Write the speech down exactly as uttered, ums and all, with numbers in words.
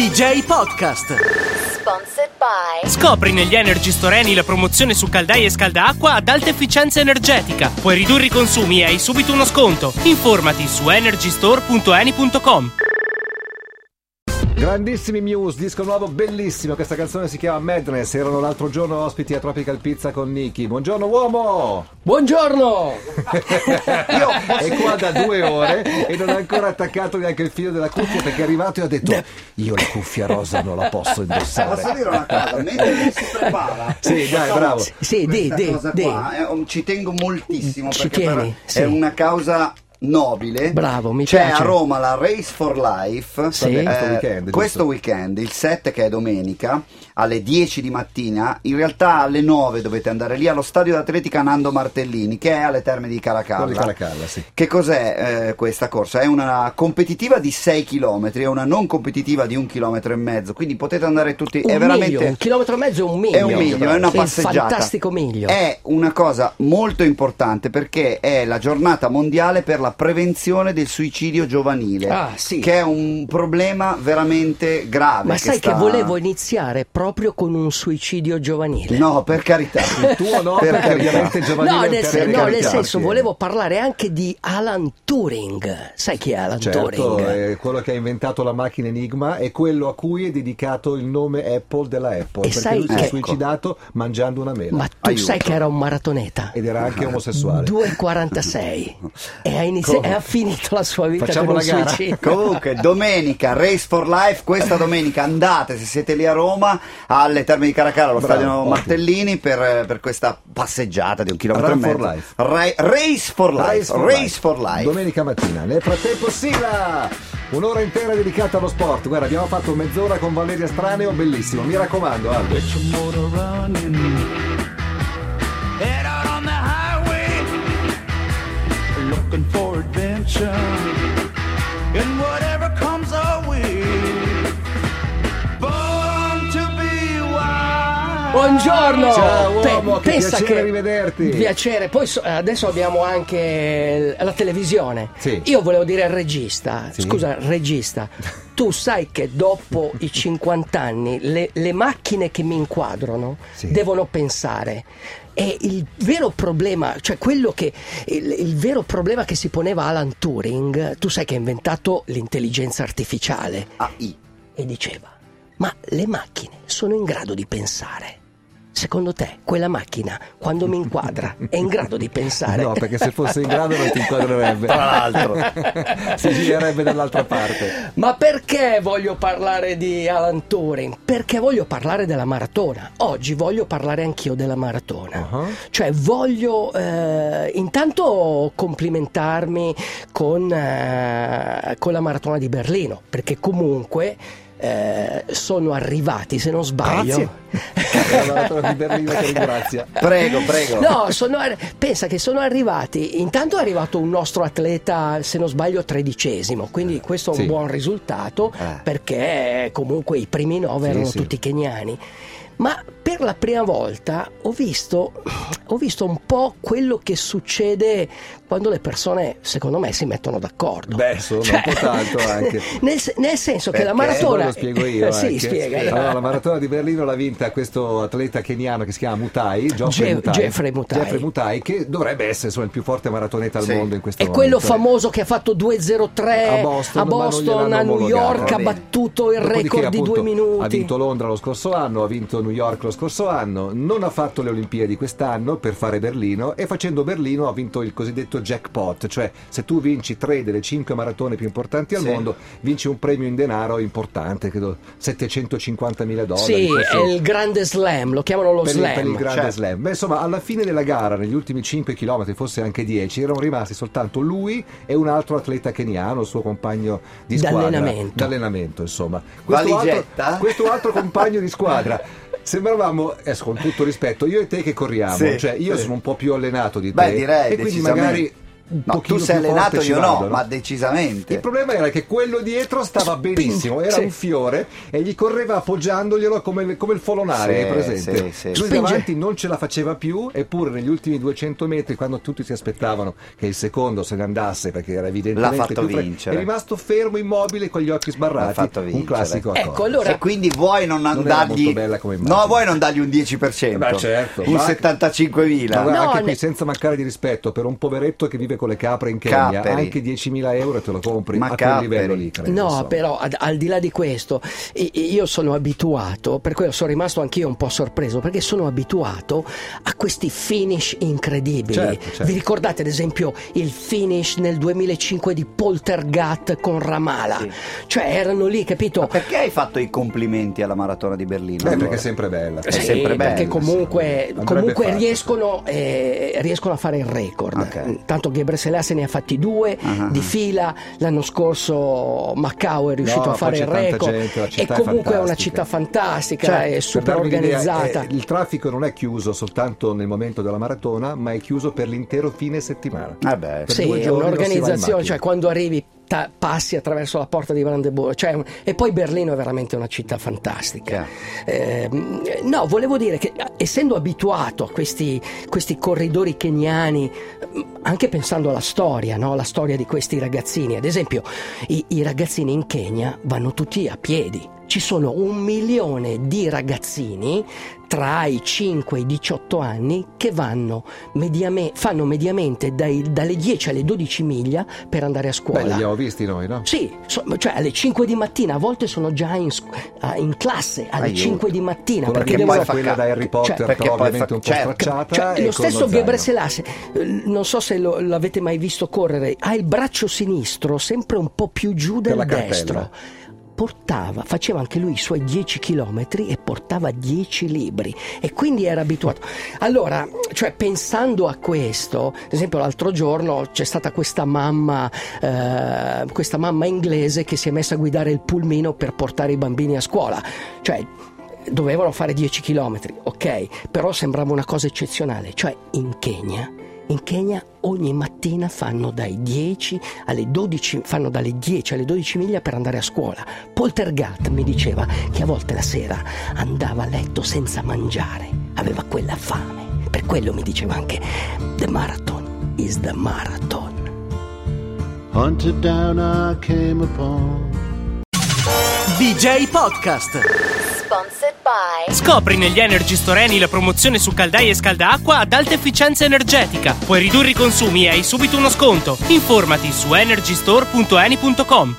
D J Podcast. Sponsored by. Scopri negli Energy Store Eni la promozione su caldaie e scaldacqua ad alta efficienza energetica. Puoi ridurre i consumi e hai subito uno sconto. Informati su energystore punto eni punto com. Grandissimi Muse, disco nuovo bellissimo. Questa canzone si chiama Madness. Erano l'altro giorno ospiti a Tropical Pizza con Nicky. Buongiorno uomo. Buongiorno. Io è qua da due ore e non ho ancora attaccato neanche il filo della cuffia, perché è arrivato e ha detto: io la cuffia rosa non la posso indossare. Posso dire una cosa? Mentre si prepara. Sì, dai, bravo. Sì, di, di, di. Ci tengo moltissimo. Ci perché tieni, per... sì. È una causa nobile. Bravo, mi c'è piace. A Roma la Race for Life, sì. eh, questo, weekend, questo weekend il sette, che è domenica, alle dieci di mattina. In realtà alle nove dovete andare lì allo Stadio d'Atletica Nando Martellini, che è alle Terme di Caracalla, di Caracalla sì. Che cos'è eh, questa corsa? È una competitiva di sei chilometri e una non competitiva di un chilometro e mezzo, quindi potete andare tutti. Un è veramente miglio, un chilometro e mezzo è un miglio, è un miglio, è una passeggiata, un fantastico miglio. È una cosa molto importante perché è la giornata mondiale per la prevenzione del suicidio giovanile, ah, sì. Che è un problema veramente grave. Ma che sai sta... che volevo iniziare proprio con un suicidio giovanile. No, per carità, il tuo no, per carità. Giovanile no, nel, sen- no, nel senso, volevo parlare anche di Alan Turing. Sai chi è Alan certo, Turing? È quello che ha inventato la macchina Enigma e quello a cui è dedicato il nome Apple della Apple, e perché sai, lui si è ecco. suicidato mangiando una mela. Ma tu Aiuto. sai che era un maratoneta ed era anche omosessuale. due quarantasei e ha iniziato. Se ha finito la sua vita. Facciamo la gara. Comunque domenica Race for Life, questa domenica andate, se siete lì a Roma, alle Terme di Caracalla, allo Bravo, Stadio Martellini, per, per questa passeggiata di un chilometro e mezzo. Ra- Race for Life, Race for, Race life. for life. Domenica mattina. Nel frattempo sigla, un'ora intera dedicata allo sport. Guarda, abbiamo fatto mezz'ora con Valeria Straneo, bellissimo. Mi raccomando, Aldo. Looking for adventure and whatever comes our way. Born to be wild. Buongiorno. Ciao uomo, Pe- che piacere che... rivederti. Piacere. Poi so- adesso abbiamo anche la televisione. Sì. Io volevo dire al regista, sì. scusa, regista. Tu sai che dopo i cinquanta anni le, le macchine che mi inquadrano sì. devono pensare. È il vero problema, cioè quello che il, il vero problema che si poneva Alan Turing. Tu sai che ha inventato l'intelligenza artificiale, A I, e diceva: ma le macchine sono in grado di pensare? Secondo te quella macchina, quando mi inquadra, è in grado di pensare? No, perché se fosse in grado non ti inquadrerebbe. Tra l'altro si girerebbe dall'altra parte. Ma perché voglio parlare di Alan Turing? Perché voglio parlare della maratona. Oggi voglio parlare anch'io della maratona. Uh-huh. Cioè voglio eh, intanto complimentarmi con, eh, con la maratona di Berlino, perché comunque... Eh, sono arrivati, se non sbaglio. Grazie. Prego, prego. No, sono, pensa che sono arrivati. Intanto è arrivato un nostro atleta, se non sbaglio, tredicesimo. Quindi questo è un sì. buon risultato, ah. perché comunque i primi nove sì, erano sì. tutti keniani. Ma per la prima volta ho visto, ho visto un po' quello che succede quando le persone, secondo me, si mettono d'accordo. Beh, sono cioè, un po' tanto anche. Nel, nel senso Perché? che la maratona... Lo spiego io. sì, anche. spiega. Allora, la maratona di Berlino l'ha vinta questo atleta keniano che si chiama Mutai, Geoffrey Ge- Mutai, Geoffrey Mutai. Geoffrey Mutai, che dovrebbe essere insomma, il più forte maratoneta al sì. mondo in questo è momento. È quello famoso che ha fatto due zero tre a Boston, a, Boston, a New York, ha battuto il Dopodiché, record appunto, di due minuti. Ha vinto Londra lo scorso anno, ha vinto New York lo scorso anno, non ha fatto le Olimpiadi quest'anno per fare Berlino, e facendo Berlino ha vinto il cosiddetto jackpot, cioè se tu vinci tre delle cinque maratone più importanti al sì. mondo, vinci un premio in denaro importante, credo settecentocinquantamila dollari. Sì, è il grande slam, lo chiamano lo per slam. Il, per il grande cioè. slam. Beh, insomma, alla fine della gara, negli ultimi cinque chilometri, forse anche dieci, erano rimasti soltanto lui e un altro atleta keniano, il suo compagno di squadra. D'allenamento. D'allenamento, insomma. Questo altro, questo altro compagno di squadra. Sembravamo, eh, con tutto rispetto, io e te che corriamo, sì, cioè io sì. sono un po' più allenato di te. Beh, direi, e quindi magari No, tu sei allenato, io vado, no, ma decisamente. Il problema era che quello dietro stava benissimo, era sì. un fiore e gli correva appoggiandoglielo come, come il folonare, sì, è presente? Sì, sì, lui davanti non ce la faceva più, eppure negli ultimi duecento metri, quando tutti si aspettavano che il secondo se ne andasse perché era evidentemente l'ha fatto vincere. È rimasto fermo, immobile, con gli occhi sbarrati, fatto un classico accordo. Ecco, allora... E quindi vuoi non andargli non no, vuoi non dargli un dieci per cento, beh, certo, un ma... settantacinquemila. Ma guarda, no, anche ne... qui senza mancare di rispetto per un poveretto che vive con le capre in Kenya, Caperi. Anche diecimila euro te lo compri, ma a quel livello lì, credo, no insomma. Però ad, al di là di questo io sono abituato, per quello sono rimasto anch'io un po' sorpreso, perché sono abituato a questi finish incredibili, certo, certo. Vi ricordate ad esempio il finish nel duemilacinque di Paul Tergat con Ramaala, sì. Cioè erano lì, capito? Ma perché hai fatto i complimenti alla maratona di Berlino? Beh, allora? Perché è sempre bella, è sì, sempre bella, perché comunque, sì. comunque fatto, riescono, sì. eh, riescono a fare il record, okay. Tanto Gebre Selassie ne ha fatti due uh-huh. di fila, l'anno scorso Macau è riuscito no, a fare il record, gente, e comunque è, è una città fantastica, cioè, è super organizzata. È, il traffico non è chiuso soltanto nel momento della maratona, ma è chiuso per l'intero fine settimana. Ah beh, per sì, due giorni è un'organizzazione, cioè quando arrivi passi attraverso la porta di Brandeburgo, cioè, e poi Berlino è veramente una città fantastica, eh, no, volevo dire che essendo abituato a questi, questi corridori keniani, anche pensando alla storia, no? La storia di questi ragazzini, ad esempio i, i ragazzini in Kenya vanno tutti a piedi. Ci sono un milione di ragazzini tra i cinque e i diciotto anni che vanno mediame, fanno mediamente dai, dalle dieci alle dodici miglia per andare a scuola. Beh, li abbiamo visti noi, no? Sì, so, cioè alle cinque di mattina, a volte sono già in, in classe alle Aiuto. cinque di mattina. Con perché devono fare quella da Harry Potter, cioè, perché ovviamente fa... un po' stracciata. Cioè, cioè, lo stesso Gebre Selassie, non so se lo, l'avete mai visto correre, ha il braccio sinistro sempre un po' più giù del destro. Portava, faceva anche lui i suoi dieci chilometri e portava dieci libri e quindi era abituato. Allora, cioè, pensando a questo, ad esempio l'altro giorno c'è stata questa mamma eh, questa mamma inglese che si è messa a guidare il pulmino per portare i bambini a scuola, cioè dovevano fare dieci chilometri, ok, però sembrava una cosa eccezionale, cioè in Kenya in Kenya ogni mattina fanno dai dieci alle dodici, fanno dalle dieci alle dodici miglia per andare a scuola. Paul Tergat mi diceva che a volte la sera andava a letto senza mangiare, aveva quella fame. Per quello mi diceva anche the marathon is the marathon. Hunted down I came upon. D J Podcast. Scopri negli Energy Store Eni la promozione su caldaie e scaldacqua ad alta efficienza energetica. Puoi ridurre i consumi e hai subito uno sconto. Informati su energystore punto eni punto com.